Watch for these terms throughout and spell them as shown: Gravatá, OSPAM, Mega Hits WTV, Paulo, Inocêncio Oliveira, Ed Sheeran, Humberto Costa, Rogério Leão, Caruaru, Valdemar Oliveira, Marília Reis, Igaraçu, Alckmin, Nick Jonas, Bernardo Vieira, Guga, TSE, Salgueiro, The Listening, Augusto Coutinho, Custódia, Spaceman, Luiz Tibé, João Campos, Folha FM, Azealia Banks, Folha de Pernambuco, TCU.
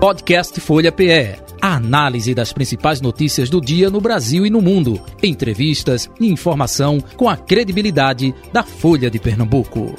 Podcast Folha PE. A análise das principais notícias do dia no Brasil e no mundo. Entrevistas e informação com a credibilidade da Folha de Pernambuco.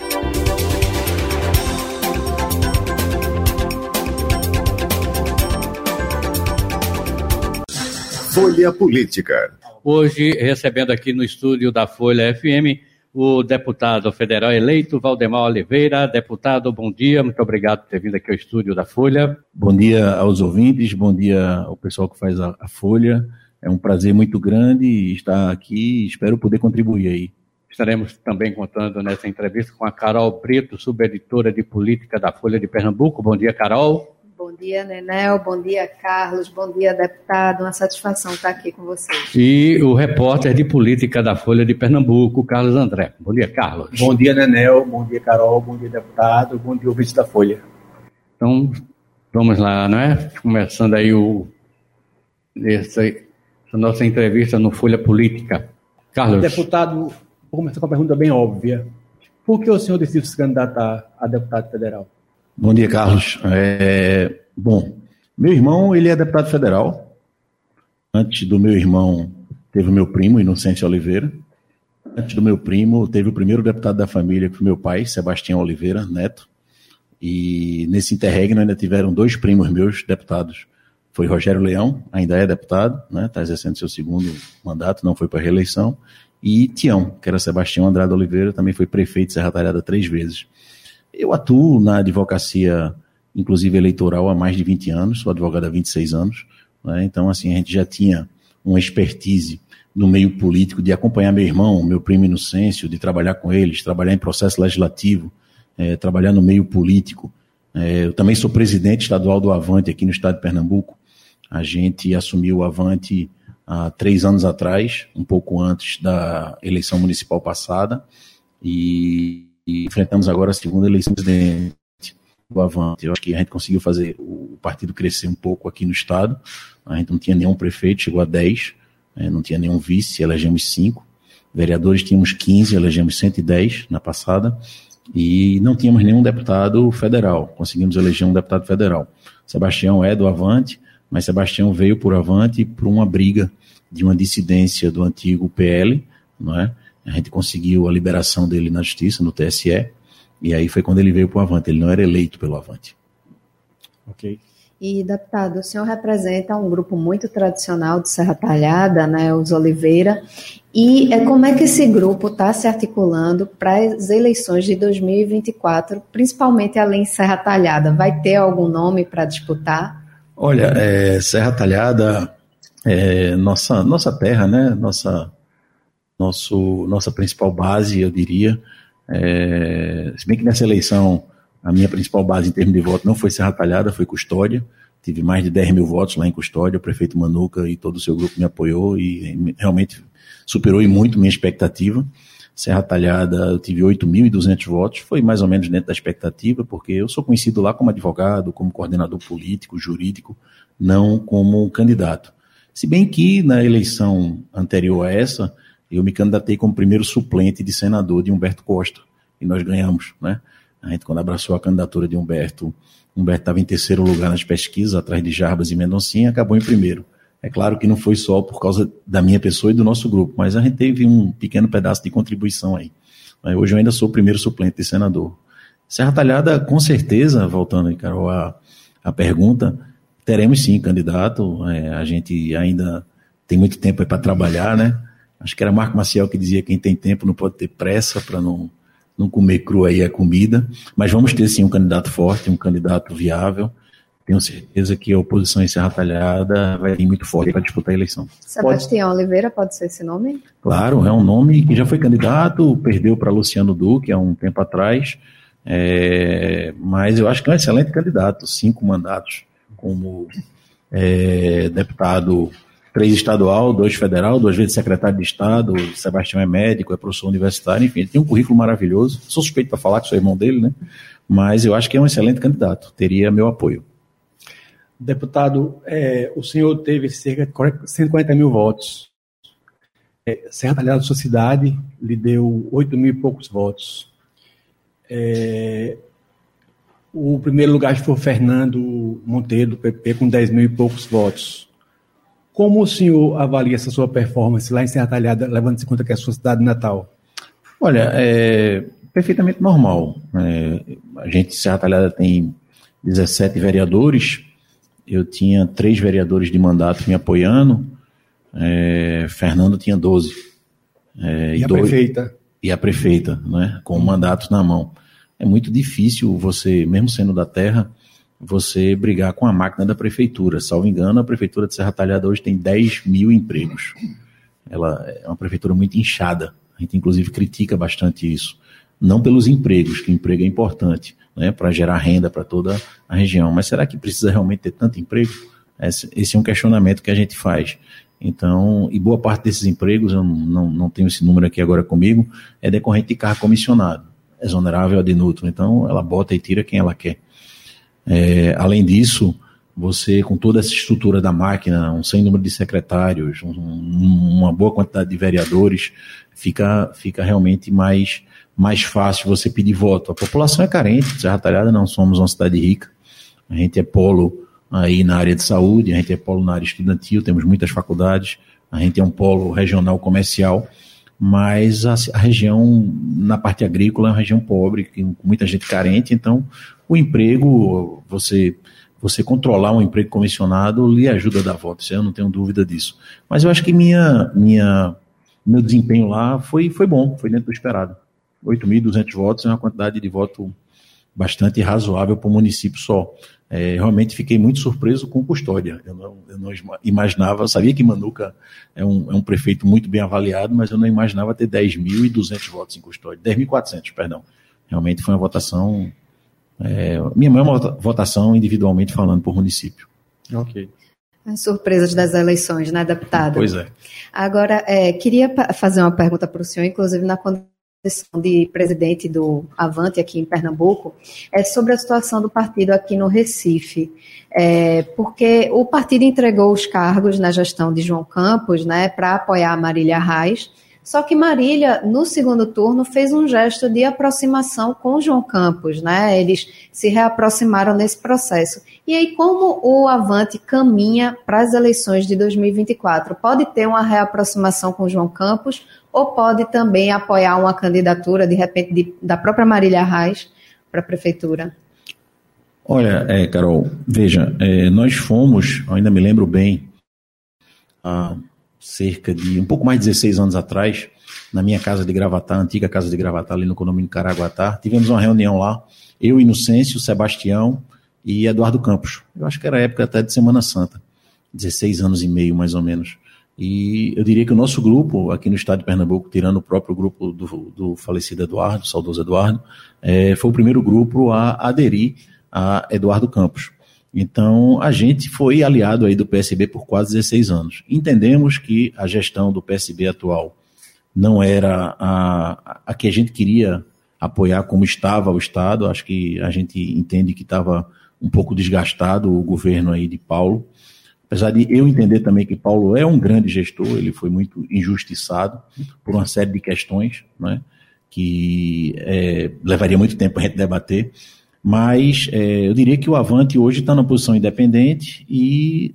Folha Política. Hoje, recebendo aqui no estúdio da Folha FM, o deputado federal eleito, Valdemar Oliveira. Deputado, bom dia, muito obrigado por ter vindo aqui ao estúdio da Folha. Bom dia aos ouvintes, bom dia ao pessoal que faz a Folha. É um prazer muito grande estar aqui e espero poder contribuir aí. Estaremos também contando nessa entrevista com a Carol Brito, subeditora de política da Folha de Pernambuco. Bom dia, Carol. Bom dia, Nenel, bom dia, Carlos, bom dia, deputado, uma satisfação estar aqui com vocês. E o repórter de política da Folha de Pernambuco, Carlos André. Bom dia, Carlos. Bom dia, Nenel, bom dia, Carol, bom dia, deputado, bom dia, ouvinte da Folha. Então, vamos lá, não é? Começando aí essa nossa entrevista no Folha Política. Carlos. Deputado, vou começar com uma pergunta bem óbvia. Por que o senhor decidiu se candidatar a deputado federal? Bom dia, Carlos. Bom, meu irmão, ele é deputado federal. Antes do meu irmão, teve o meu primo, Inocêncio Oliveira. Antes do meu primo, teve o primeiro deputado da família, que foi meu pai, Sebastião Oliveira, neto. E nesse interregno ainda tiveram dois primos meus deputados. Foi Rogério Leão, ainda é deputado, né? Está exercendo seu segundo mandato, não foi para reeleição. E Tião, que era Sebastião Andrade Oliveira, também foi prefeito de Serra Talhada 3 vezes. Eu atuo na advocacia, inclusive eleitoral, há mais de 20 anos, sou advogado há 26 anos, né? Então, assim, a gente já tinha uma expertise no meio político de acompanhar meu irmão, meu primo Inocêncio, de trabalhar com eles, trabalhar em processo legislativo, trabalhar no meio político. Eu também sou presidente estadual do Avante aqui no estado de Pernambuco. A gente assumiu o Avante há 3 anos atrás, um pouco antes da eleição municipal passada, e enfrentamos agora a segunda eleição presidente do Avante. Eu acho que a gente conseguiu fazer o partido crescer um pouco aqui no estado. A gente não tinha nenhum prefeito, chegou a 10, não tinha nenhum vice, elegemos 5. Vereadores tínhamos 15, elegemos 110 na passada. E não tínhamos nenhum deputado federal, conseguimos eleger um deputado federal. Sebastião é do Avante, mas Sebastião veio por Avante por uma briga de uma dissidência do antigo PL, não é? A gente conseguiu a liberação dele na justiça, no TSE, e aí foi quando ele veio para o Avante, ele não era eleito pelo Avante. Ok. E, deputado, o senhor representa um grupo muito tradicional de Serra Talhada, né, os Oliveira, e como é que esse grupo está se articulando para as eleições de 2024, principalmente além de Serra Talhada? Vai ter algum nome para disputar? Olha, Serra Talhada é nossa terra, né, nossa principal base, eu diria, se bem que nessa eleição a minha principal base em termos de voto não foi Serra Talhada, foi Custódia, tive mais de 10 mil votos lá em Custódia, o prefeito Manuca e todo o seu grupo me apoiou e realmente superou e muito minha expectativa. Serra Talhada eu tive 8.200 votos, foi mais ou menos dentro da expectativa, porque eu sou conhecido lá como advogado, como coordenador político, jurídico, não como candidato. Se bem que na eleição anterior a essa, eu me candidatei como primeiro suplente de senador de Humberto Costa, e nós ganhamos, né? A gente, quando abraçou a candidatura de Humberto estava em 3º lugar nas pesquisas, atrás de Jarbas e Mendoncinha, acabou em 1º. É claro que não foi só por causa da minha pessoa e do nosso grupo, mas a gente teve um pequeno pedaço de contribuição aí. Hoje eu ainda sou o primeiro suplente de senador. Serra Talhada, com certeza, voltando aí, Carol, à pergunta, teremos sim candidato, a gente ainda tem muito tempo aí para trabalhar, né? Acho que era Marco Maciel que dizia que quem tem tempo não pode ter pressa para não comer cru aí a comida, mas vamos ter sim um candidato forte, um candidato viável. Tenho certeza que a oposição em Serra Talhada vai vir muito forte para disputar a eleição. Sebastião Oliveira pode ser esse nome? Claro, é um nome que já foi candidato, perdeu para Luciano Duque há um tempo atrás, mas eu acho que é um excelente candidato, 5 mandatos como deputado, 3 estadual, 2 federal, 2 vezes secretário de Estado. O Sebastião é médico, é professor universitário, enfim, ele tem um currículo maravilhoso. Sou suspeito para falar que sou irmão dele, né? Mas eu acho que é um excelente candidato, teria meu apoio. Deputado, o senhor teve cerca de 140 mil votos. Serra Talhada da sua cidade lhe deu 8 mil e poucos votos. O primeiro lugar foi o Fernando Humberto Monteiro, do PP, com 10 mil e poucos votos. Como o senhor avalia essa sua performance lá em Serra Talhada, levando-se em conta que é a sua cidade natal? Olha, é perfeitamente normal. A gente, Serra Talhada, tem 17 vereadores. Eu tinha 3 vereadores de mandato me apoiando. Fernando tinha 12. E a prefeita? E a prefeita, né, com o mandato na mão. É muito difícil você, mesmo sendo da terra, você brigar com a máquina da prefeitura. Salvo engano, a prefeitura de Serra Talhada hoje tem 10 mil empregos. Ela é uma prefeitura muito inchada. A gente, inclusive, critica bastante isso. Não pelos empregos, que emprego é importante, né, para gerar renda para toda a região. Mas será que precisa realmente ter tanto emprego? Esse é um questionamento que a gente faz. Então, e boa parte desses empregos, eu não tenho esse número aqui agora comigo, é decorrente de cargo comissionado, exonerável a denuto. Então, ela bota e tira quem ela quer. Além disso, você, com toda essa estrutura da máquina, um sem número de secretários, uma boa quantidade de vereadores, fica realmente mais fácil você pedir voto. A população é carente, Serra Talhada não somos uma cidade rica, a gente é polo aí na área de saúde, a gente é polo na área estudantil, temos muitas faculdades, a gente é um polo regional comercial, mas a região, na parte agrícola, é uma região pobre, com muita gente carente. Então, o emprego, você controlar um emprego comissionado lhe ajuda a dar voto, eu não tenho dúvida disso. Mas eu acho que meu desempenho lá foi bom, foi dentro do esperado. 8.200 votos é uma quantidade de voto bastante razoável para um município só. Realmente fiquei muito surpreso com Custódia. Eu não imaginava, eu sabia que Manuca é um prefeito muito bem avaliado, mas eu não imaginava ter 10.200 votos em Custódia, 10.400, perdão. Realmente foi uma votação, minha maior votação individualmente falando por município. Ok. As surpresas das eleições, né, deputada? Pois é. Agora, queria fazer uma pergunta para o senhor, inclusive na de presidente do Avante aqui em Pernambuco, é sobre a situação do partido aqui no Recife, porque o partido entregou os cargos na gestão de João Campos, né, para apoiar a Marília Reis, só que Marília, no segundo turno, fez um gesto de aproximação com João Campos, né, eles se reaproximaram nesse processo. E aí, como o Avante caminha para as eleições de 2024? Pode ter uma reaproximação com João Campos, ou pode também apoiar uma candidatura, de repente, da própria Marília Reis para a prefeitura? Olha, Carol, veja, nós fomos, eu ainda me lembro bem, há cerca de um pouco mais de 16 anos atrás, na minha casa de Gravatá, antiga casa de Gravatá, ali no condomínio Caraguatá, tivemos uma reunião lá, eu, Inocêncio, Sebastião e Eduardo Campos. Eu acho que era a época até de Semana Santa, 16 anos e meio, mais ou menos. E eu diria que o nosso grupo aqui no estado de Pernambuco, tirando o próprio grupo do falecido Eduardo, saudoso Eduardo, foi o primeiro grupo a aderir a Eduardo Campos. Então, a gente foi aliado aí do PSB por quase 16 anos. Entendemos que a gestão do PSB atual não era a que a gente queria apoiar como estava o Estado. Acho que a gente entende que estava um pouco desgastado o governo aí de Paulo. Apesar de eu entender também que Paulo é um grande gestor, ele foi muito injustiçado por uma série de questões, né, que levaria muito tempo a gente debater, mas eu diria que o Avante hoje está numa posição independente e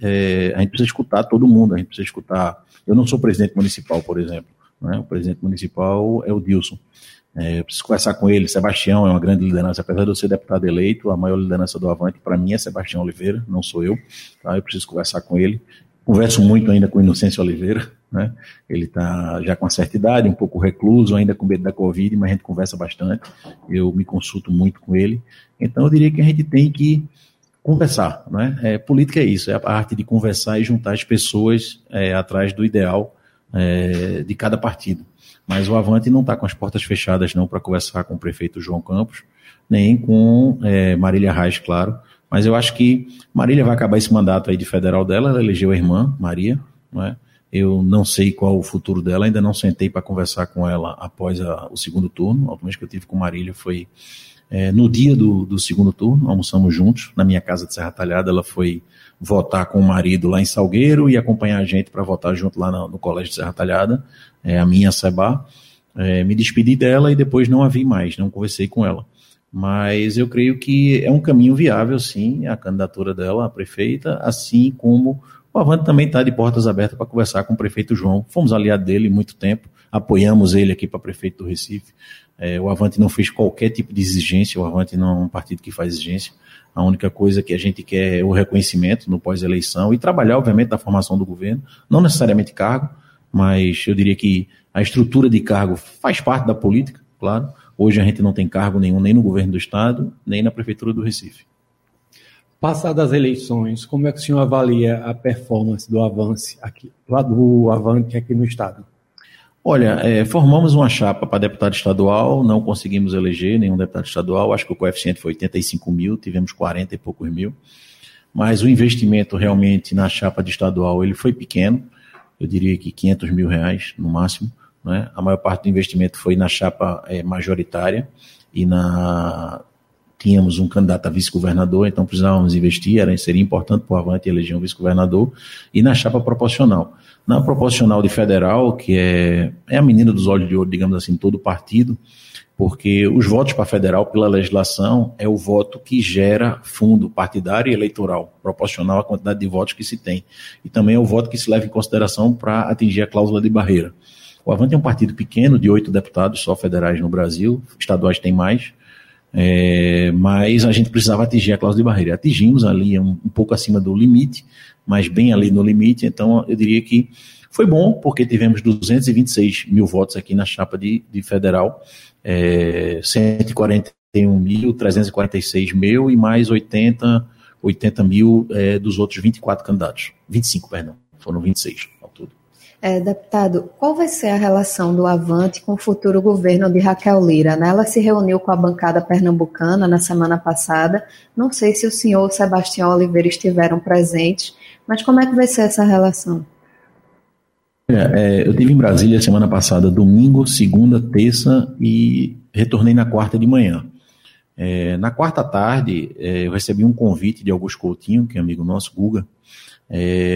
a gente precisa escutar todo mundo, a gente precisa escutar... Eu não sou presidente municipal, por exemplo, né, o presidente municipal é o Dilson. Eu preciso conversar com ele. Sebastião é uma grande liderança, apesar de eu ser deputado eleito, a maior liderança do Avante para mim é Sebastião Oliveira, não sou eu, tá? Eu preciso conversar com ele, converso muito ainda com o Inocêncio Oliveira, né? Ele está já com uma certa idade, um pouco recluso, ainda com medo da Covid, mas a gente conversa bastante, eu me consulto muito com ele, então eu diria que a gente tem que conversar, né? Política é isso, é a arte de conversar e juntar as pessoas atrás do ideal de cada partido. Mas o Avante não está com as portas fechadas não para conversar com o prefeito João Campos, nem com Marília Reis, claro. Mas eu acho que Marília vai acabar esse mandato aí de federal dela, ela elegeu a irmã, Maria, não é? Eu não sei qual o futuro dela, ainda não sentei para conversar com ela após o segundo turno. A última vez que eu tive com Marília foi no dia do segundo turno, almoçamos juntos, na minha casa de Serra Talhada, ela foi votar com o marido lá em Salgueiro e acompanhar a gente para votar junto lá no colégio de Serra Talhada, a minha Sebá, me despedi dela e depois não a vi mais, não conversei com ela, Mas eu creio que é um caminho viável, sim, a candidatura dela, a prefeita, assim como o Avante também está de portas abertas para conversar com o prefeito João. Fomos aliados dele muito tempo, apoiamos ele aqui para prefeito do Recife. O Avante não fez qualquer tipo de exigência, o Avante não é um partido que faz exigência. A única coisa que a gente quer é o reconhecimento no pós-eleição e trabalhar, obviamente, da formação do governo, não necessariamente cargo, mas eu diria que a estrutura de cargo faz parte da política, claro. Hoje a gente não tem cargo nenhum, nem no governo do Estado, nem na Prefeitura do Recife. Passadas as eleições, como é que o senhor avalia a performance do Avante aqui, lá do Avante aqui no Estado? Olha, formamos uma chapa para deputado estadual, não conseguimos eleger nenhum deputado estadual, acho que o coeficiente foi 85 mil, tivemos 40 e poucos mil, mas o investimento realmente na chapa de estadual ele foi pequeno, eu diria que 500 mil reais no máximo, né? A maior parte do investimento foi na chapa majoritária e tínhamos um candidato a vice-governador, então precisávamos investir, seria importante para o Avante eleger um vice-governador, e na chapa proporcional. Na proporcional de federal, que é a menina dos olhos de ouro, digamos assim, todo partido, porque os votos para federal, pela legislação, é o voto que gera fundo partidário e eleitoral, proporcional à quantidade de votos que se tem. E também é o voto que se leva em consideração para atingir a cláusula de barreira. O Avante é um partido pequeno, de 8 deputados, só federais no Brasil, estaduais tem mais, mas a gente precisava atingir a cláusula de barreira. Atingimos ali um pouco acima do limite, mas bem ali no limite, então eu diria que foi bom, porque tivemos 226 mil votos aqui na chapa de federal, 141.346 meu e mais 80 mil dos outros 24 candidatos, 25, perdão, foram 26 ao todo. Deputado, qual vai ser a relação do Avante com o futuro governo de Raquel Lira? Né? Ela se reuniu com a bancada pernambucana na semana passada. Não sei se o senhor Sebastião Oliveira estiveram presentes, mas como é que vai ser essa relação? Eu estive em Brasília semana passada, domingo, segunda, terça e retornei na quarta de manhã. Na quarta tarde, eu recebi um convite de Augusto Coutinho, que é amigo nosso, Guga,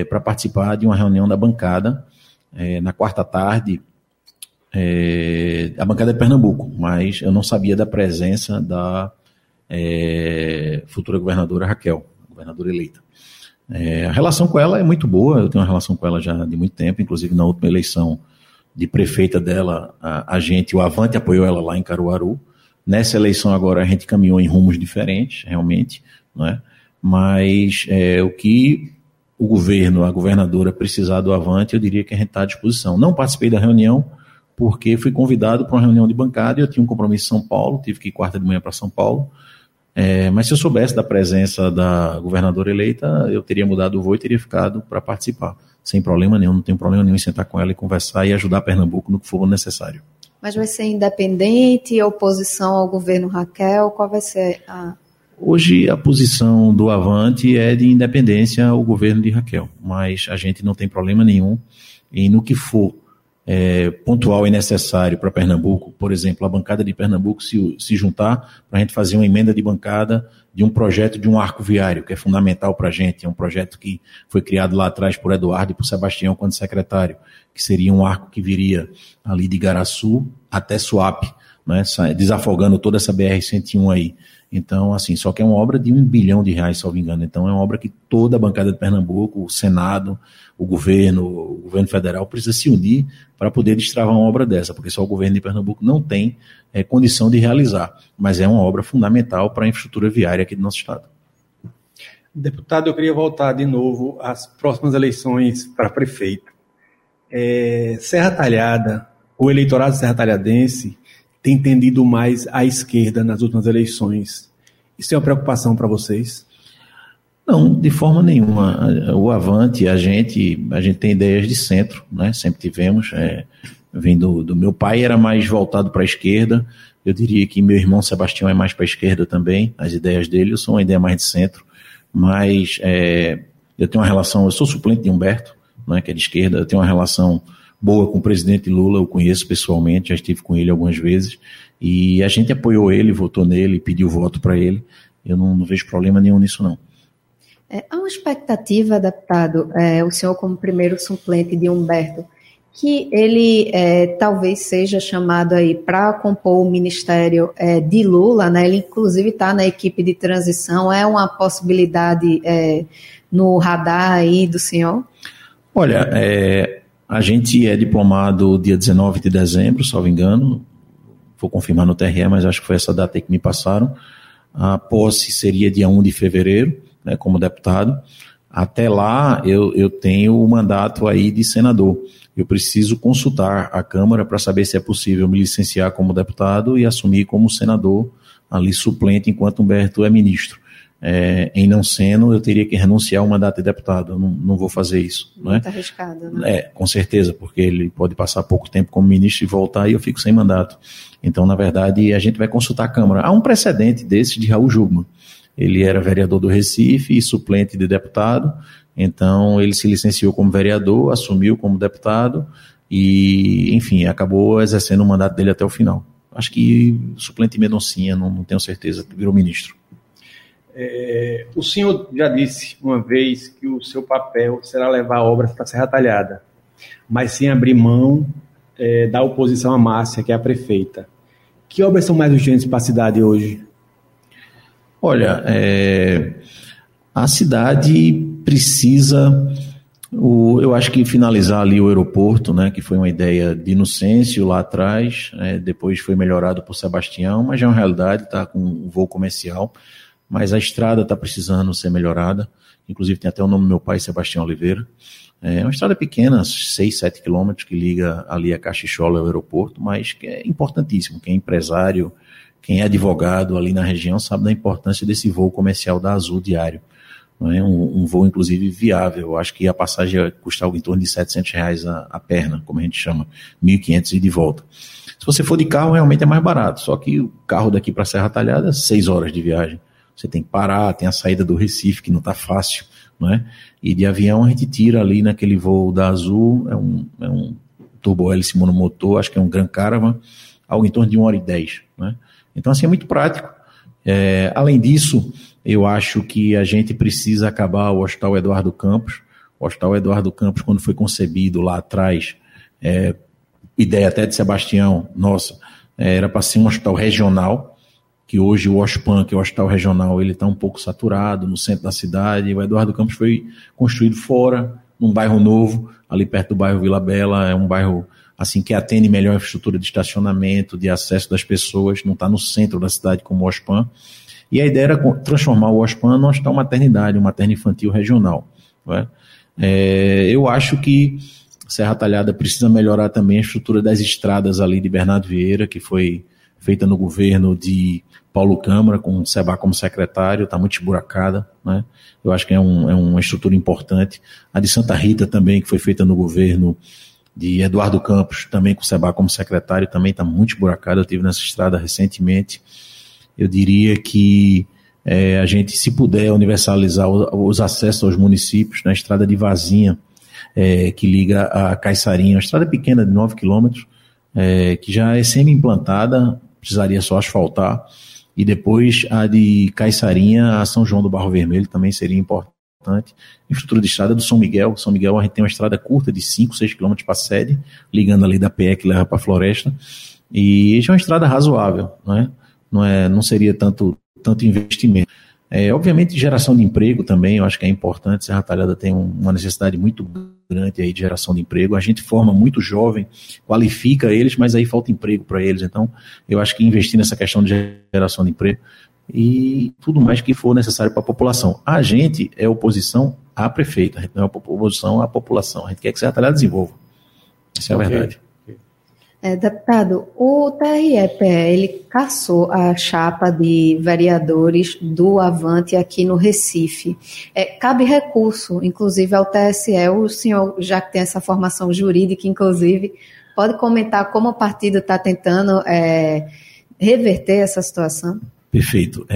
para participar de uma reunião da bancada. Na quarta tarde, a bancada é Pernambuco, mas eu não sabia da presença da futura governadora Raquel, governadora eleita. A relação com ela é muito boa, eu tenho uma relação com ela já de muito tempo, inclusive na última eleição de prefeita dela, o Avante apoiou ela lá em Caruaru. Nessa eleição agora a gente caminhou em rumos diferentes, realmente, não é? Mas o que o governo, a governadora precisar do Avante, eu diria que a gente está à disposição. Não participei da reunião porque fui convidado para uma reunião de bancada e eu tinha um compromisso em São Paulo, tive que ir quarta de manhã para São Paulo, mas se eu soubesse da presença da governadora eleita, eu teria mudado o voo e teria ficado para participar, sem problema nenhum, não tenho problema nenhum em sentar com ela e conversar e ajudar Pernambuco no que for necessário. Mas vai ser independente, oposição ao governo Raquel, qual vai ser a... Hoje a posição do Avante é de independência ao governo de Raquel, mas a gente não tem problema nenhum e no que for pontual e necessário para Pernambuco, por exemplo, a bancada de Pernambuco se juntar para a gente fazer uma emenda de bancada de um projeto de um arco viário, que é fundamental para a gente, é um projeto que foi criado lá atrás por Eduardo e por Sebastião quando secretário, que seria um arco que viria ali de Igaraçu até Suape, né, desafogando toda essa BR-101 aí. Então, assim, só que é uma obra de R$1 bilhão, se não me engano. Então, é uma obra que toda a bancada de Pernambuco, o Senado, o governo federal, precisa se unir para poder destravar uma obra dessa, porque só o governo de Pernambuco não tem condição de realizar. Mas é uma obra fundamental para a infraestrutura viária aqui do nosso Estado. Deputado, eu queria voltar de novo às próximas eleições para prefeito. Serra Talhada, o eleitorado serratalhadense tem tendido mais à esquerda nas últimas eleições. Isso é uma preocupação para vocês? Não, de forma nenhuma. O Avante, a gente tem ideias de centro, né? Sempre tivemos. Vem do meu pai, era mais voltado para a esquerda. Eu diria que meu irmão Sebastião é mais para a esquerda também. As ideias dele são uma ideia mais de centro. Mas eu tenho uma relação... Eu sou suplente de Humberto, né, que é de esquerda. Eu tenho uma relação boa com o presidente Lula, eu conheço pessoalmente, já estive com ele algumas vezes, e a gente apoiou ele, votou nele, pediu voto para ele, eu não vejo problema nenhum nisso não. Há uma expectativa, deputado, o senhor como primeiro suplente de Humberto, que ele talvez seja chamado aí para compor o ministério de Lula, né? Ele inclusive está na equipe de transição, é uma possibilidade no radar aí do senhor? Olha, a gente é diplomado dia 19 de dezembro, salvo engano, vou confirmar no TRE, mas acho que foi essa data aí que me passaram. A posse seria dia 1 de fevereiro, né, como deputado. Até lá eu tenho o mandato aí de senador. Eu preciso consultar a Câmara para saber se é possível me licenciar como deputado e assumir como senador ali suplente enquanto Humberto é ministro. Em não sendo, eu teria que renunciar ao mandato de deputado. Eu não vou fazer isso. Não é? Muito arriscado, né? Com certeza, porque ele pode passar pouco tempo como ministro e voltar e eu fico sem mandato. Então, na verdade, a gente vai consultar a Câmara. Há um precedente desse de Raul Jungmann. Ele era vereador do Recife e suplente de deputado, então ele se licenciou como vereador, assumiu como deputado e, enfim, acabou exercendo o mandato dele até o final. Acho que suplente Mendoncinha, não tenho certeza, virou ministro. O senhor já disse uma vez que o seu papel será levar obras para a Serra Talhada, mas sem abrir mão da oposição à Márcia, que é a prefeita. Que obras são mais urgentes para a cidade hoje? Olha, a cidade precisa, eu acho que finalizar ali o aeroporto, né, que foi uma ideia de Inocêncio lá atrás, depois foi melhorado por Sebastião, mas já é uma realidade, está com um voo comercial, mas a estrada está precisando ser melhorada, inclusive tem até o nome do meu pai, Sebastião Oliveira. É uma estrada pequena, 6, 7 quilômetros, que liga ali a Caxixola ao aeroporto, mas que é importantíssimo, quem é empresário, quem é advogado ali na região sabe da importância desse voo comercial da Azul diário. Não é? Um voo, inclusive, viável. Eu acho que a passagem ia custar algo em torno de R$700 a perna, como a gente chama, R$1.500 e de volta. Se você for de carro, realmente é mais barato, só que o carro daqui para Serra Talhada é 6 horas de viagem. Você tem que parar, tem a saída do Recife, que não está fácil, não é? E de avião a gente tira ali naquele voo da Azul, é um turbo-hélice monomotor, acho que é um Gran Caravan, algo em torno de 1 hora e 10, não é? Então, assim, é muito prático. Além disso, eu acho que a gente precisa acabar o Hospital Eduardo Campos. O Hospital Eduardo Campos, quando foi concebido lá atrás, ideia até de Sebastião, nossa, era para ser um hospital regional, que hoje o OSPAM, que é o hospital regional, ele está um pouco saturado no centro da cidade. O Eduardo Campos foi construído fora, num bairro novo, ali perto do bairro Vila Bela, é um bairro assim que atende melhor a infraestrutura de estacionamento, de acesso das pessoas, não está no centro da cidade como o OSPAM. E a ideia era transformar o OSPAM num hospital maternidade, um materno infantil regional. Não é? Eu acho que Serra Talhada precisa melhorar também a estrutura das estradas ali de Bernardo Vieira, que foi feita no governo de Paulo Câmara, com o Seba como secretário, está muito esburacada, né? Eu acho que é uma estrutura importante. A de Santa Rita também, que foi feita no governo de Eduardo Campos, também com o Seba como secretário, também está muito esburacado. Eu estive nessa estrada recentemente. Eu diria que a gente, se puder, universalizar os acessos aos municípios, na estrada de Vazinha, que liga a Caiçarinha, uma estrada pequena de 9 quilômetros, que já é semi-implantada, precisaria só asfaltar, e depois a de Caiçarinha a São João do Barro Vermelho também seria importante. Estrutura de estrada do São Miguel. São Miguel a gente tem uma estrada curta de 5, 6 km para a sede, ligando ali da PE que leva para a floresta, e já é uma estrada razoável, né? Não seria tanto investimento. Obviamente geração de emprego também, eu acho que é importante. Serra Talhada tem uma necessidade muito grande aí de geração de emprego, a gente forma muito jovem, qualifica eles, mas aí falta emprego para eles, então eu acho que investir nessa questão de geração de emprego e tudo mais que for necessário para a população. A gente é oposição à prefeita, a gente não é oposição à população, a gente quer que Serra Talhada desenvolva. Isso é a verdade. Deputado, o TRE, ele cassou a chapa de vereadores do Avante aqui no Recife. Cabe recurso, inclusive, ao TSE. O senhor, já que tem essa formação jurídica, inclusive, pode comentar como o partido está tentando reverter essa situação? Perfeito.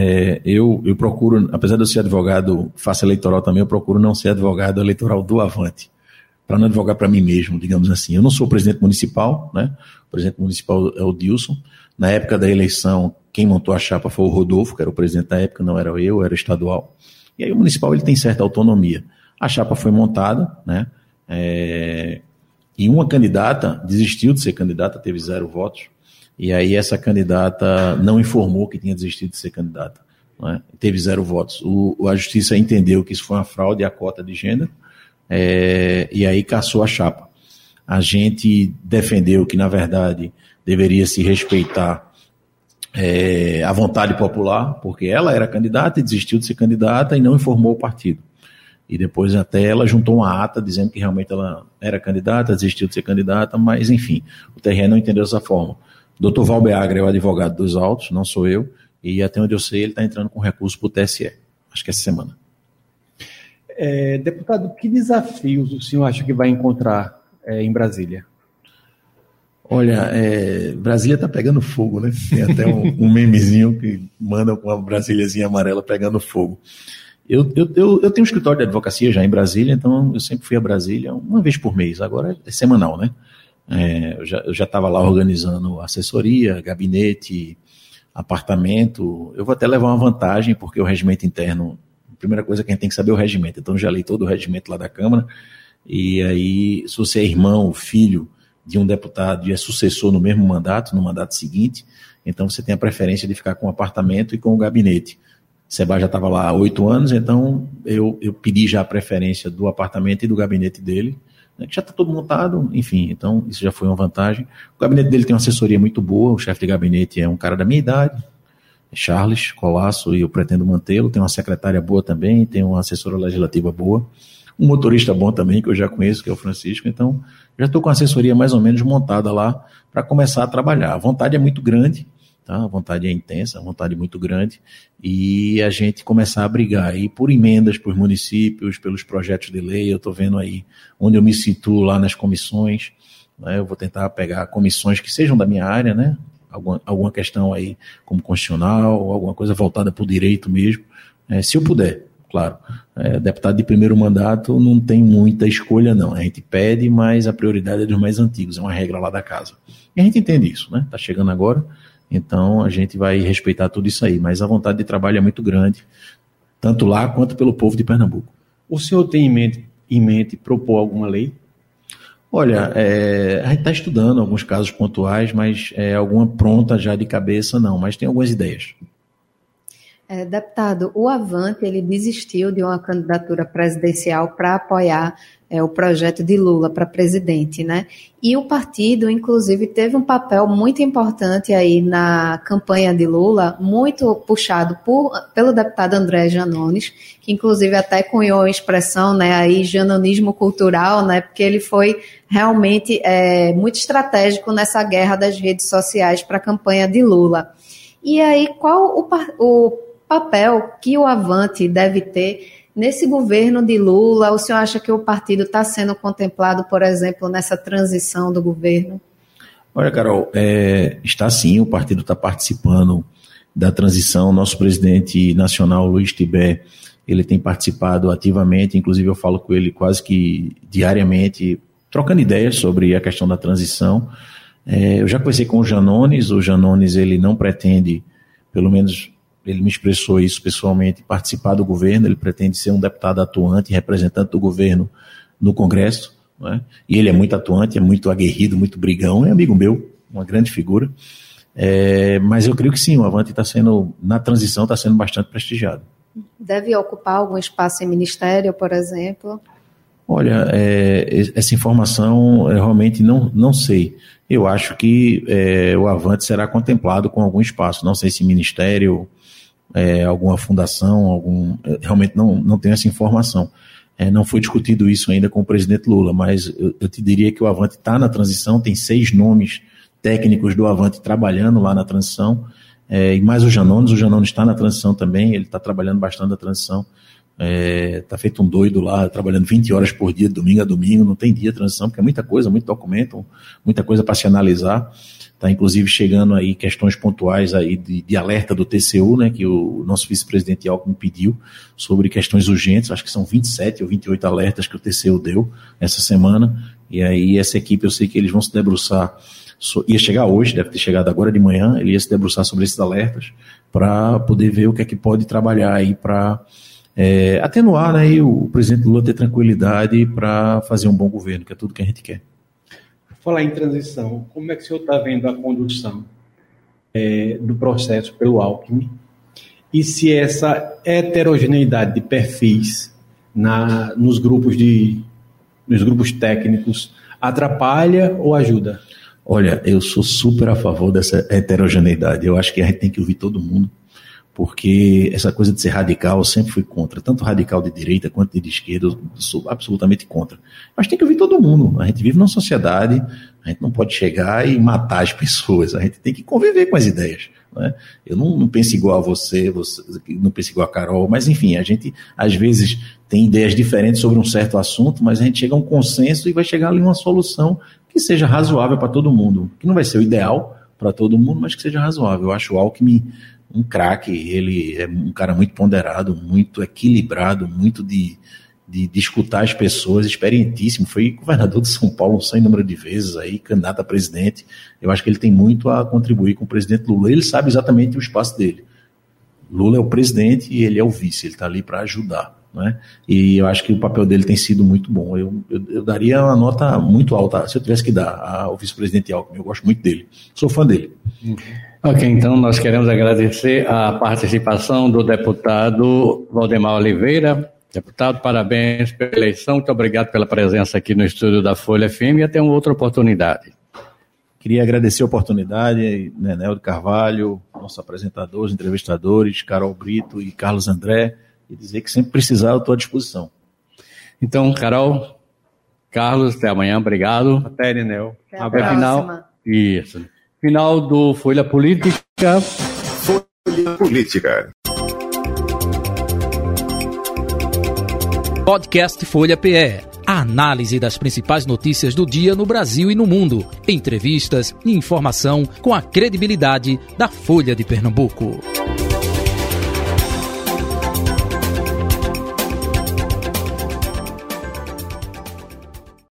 Eu procuro, apesar de eu ser advogado, faço eleitoral também, eu procuro não ser advogado eleitoral do Avante, para não advogar para mim mesmo, digamos assim. Eu não sou presidente municipal, né? O presidente municipal é o Dilson. Na época da eleição, quem montou a chapa foi o Rodolfo, que era o presidente da época, não era eu, era estadual. E aí o municipal ele tem certa autonomia. A chapa foi montada, né? E uma candidata desistiu de ser candidata, teve 0 votos, e aí essa candidata não informou que tinha desistido de ser candidata, né? Teve 0 votos. A Justiça entendeu que isso foi uma fraude à cota de gênero, e aí cassou a chapa. A gente defendeu que, na verdade, deveria se respeitar a vontade popular, porque ela era candidata e desistiu de ser candidata e não informou o partido. E depois até ela juntou uma ata dizendo que realmente ela era candidata, desistiu de ser candidata, mas enfim, o TRE não entendeu dessa forma. O Dr. Valbeagra é o advogado dos autos, não sou eu, e até onde eu sei ele está entrando com recurso para o TSE, acho que essa semana. Deputado, que desafios o senhor acha que vai encontrar em Brasília? Olha, Brasília está pegando fogo, né? Tem até um memezinho que manda com uma Brasíliazinha amarela pegando fogo. Eu tenho um escritório de advocacia já em Brasília, então eu sempre fui a Brasília uma vez por mês, agora é semanal, né? Eu já estava lá organizando assessoria, gabinete, apartamento. Eu vou até levar uma vantagem, porque o regimento interno, a primeira coisa que a gente tem que saber é o regimento, então eu já li todo o regimento lá da Câmara, e aí se você é irmão, filho de um deputado e é sucessor no mesmo mandato, no mandato seguinte, então você tem a preferência de ficar com o apartamento e com o gabinete. Seba já estava lá há 8 anos, então eu pedi já a preferência do apartamento e do gabinete dele, né, que já está todo montado, enfim, então isso já foi uma vantagem. O gabinete dele tem uma assessoria muito boa, o chefe de gabinete é um cara da minha idade, Charles Colasso, e eu pretendo mantê-lo. Tem uma secretária boa também, tem uma assessora legislativa boa, um motorista bom também, que eu já conheço, que é o Francisco, então já estou com a assessoria mais ou menos montada lá para começar a trabalhar. A vontade é muito grande, tá? A vontade é intensa, a vontade é muito grande, e a gente começar a brigar aí por emendas para os municípios, pelos projetos de lei. Eu estou vendo aí onde eu me situo lá nas comissões, né? Eu vou tentar pegar comissões que sejam da minha área, né? Alguma questão aí como constitucional, alguma coisa voltada para o direito mesmo, se eu puder. Claro, deputado de primeiro mandato não tem muita escolha não, a gente pede, mas a prioridade é dos mais antigos, é uma regra lá da casa. E a gente entende isso, né? Está chegando agora, então a gente vai respeitar tudo isso aí, mas a vontade de trabalho é muito grande, tanto lá quanto pelo povo de Pernambuco. O senhor tem em mente propor alguma lei? Olha, a gente está estudando alguns casos pontuais, mas alguma pronta já de cabeça não, mas tem algumas ideias. Deputado, o Avante ele desistiu de uma candidatura presidencial para apoiar o projeto de Lula para presidente, né? E o partido, inclusive, teve um papel muito importante aí na campanha de Lula, muito puxado pelo deputado André Janones, que inclusive até cunhou a expressão, né, aí, janonismo cultural, né? Porque ele foi realmente muito estratégico nessa guerra das redes sociais para a campanha de Lula. E aí, qual o papel que o Avante deve ter nesse governo de Lula? O senhor acha que o partido está sendo contemplado, por exemplo, nessa transição do governo? Olha, Carol, está sim, o partido está participando da transição. Nosso presidente nacional, Luiz Tibé, ele tem participado ativamente, inclusive eu falo com ele quase que diariamente, trocando ideias sobre a questão da transição. Eu já conversei com o Janones ele não pretende, pelo menos ele me expressou isso pessoalmente, participar do governo, ele pretende ser um deputado atuante, representante do governo no Congresso, né? E ele é muito atuante, é muito aguerrido, muito brigão, é amigo meu, uma grande figura, mas eu creio que sim, o Avante na transição está sendo bastante prestigiado. Deve ocupar algum espaço em ministério, por exemplo? Olha, essa informação eu realmente não sei. Eu acho que o Avante será contemplado com algum espaço, não sei se ministério, alguma fundação, realmente não tenho essa informação. Não foi discutido isso ainda com o presidente Lula, mas eu te diria que o Avante está na transição, tem 6 nomes técnicos do Avante trabalhando lá na transição, e mais o Janones está na transição também, ele está trabalhando bastante na transição. Tá feito um doido lá, trabalhando 20 horas por dia, domingo a domingo, não tem dia de transição, porque é muita coisa, muito documento, muita coisa para se analisar. Tá inclusive chegando aí questões pontuais aí de alerta do TCU, né, que o nosso vice-presidente Alckmin pediu sobre questões urgentes, acho que são 27 ou 28 alertas que o TCU deu essa semana, e aí essa equipe eu sei que eles vão se debruçar, ia chegar hoje, deve ter chegado agora de manhã, ele ia se debruçar sobre esses alertas para poder ver o que é que pode trabalhar aí para atenuar, né, e o presidente Lula ter tranquilidade para fazer um bom governo, que é tudo que a gente quer. Falar em transição, como é que o senhor está vendo a condução do processo pelo Alckmin e se essa heterogeneidade de perfis nos grupos técnicos atrapalha ou ajuda? Olha, eu sou super a favor dessa heterogeneidade. Eu acho que a gente tem que ouvir todo mundo, porque essa coisa de ser radical eu sempre fui contra. Tanto radical de direita quanto de esquerda, eu sou absolutamente contra. Mas tem que ouvir todo mundo. A gente vive numa sociedade, a gente não pode chegar e matar as pessoas. A gente tem que conviver com as ideias. Né? Eu não penso igual a você, não penso igual a Carol, mas enfim, a gente às vezes tem ideias diferentes sobre um certo assunto, mas a gente chega a um consenso e vai chegar ali uma solução que seja razoável para todo mundo, que não vai ser o ideal para todo mundo, mas que seja razoável. Eu acho o Alckmin um craque, ele é um cara muito ponderado, muito equilibrado, muito de escutar as pessoas, experientíssimo, foi governador de São Paulo um sem número de vezes, aí, candidato a presidente. Eu acho que ele tem muito a contribuir com o presidente Lula, ele sabe exatamente o espaço dele. Lula é o presidente e ele é o vice, ele está ali para ajudar. Né? E eu acho que o papel dele tem sido muito bom. Eu daria uma nota muito alta, se eu tivesse que dar ao vice-presidente Alckmin. Eu gosto muito dele, sou fã dele. Ok, então nós queremos agradecer a participação do deputado Valdemar Oliveira. Deputado, parabéns pela eleição, muito obrigado pela presença aqui no estúdio da Folha FM e até uma outra oportunidade. Queria agradecer a oportunidade, né, Nélio Carvalho, nossos apresentadores, entrevistadores, Carol Brito e Carlos André, e dizer que sempre precisar eu estou à disposição. Então, Carol, Carlos, até amanhã, obrigado. Até, Ninel. Até a próxima. Isso. Final do Folha Política. Folha Política. Podcast Folha PE. A análise das principais notícias do dia no Brasil e no mundo. Entrevistas e informação com a credibilidade da Folha de Pernambuco.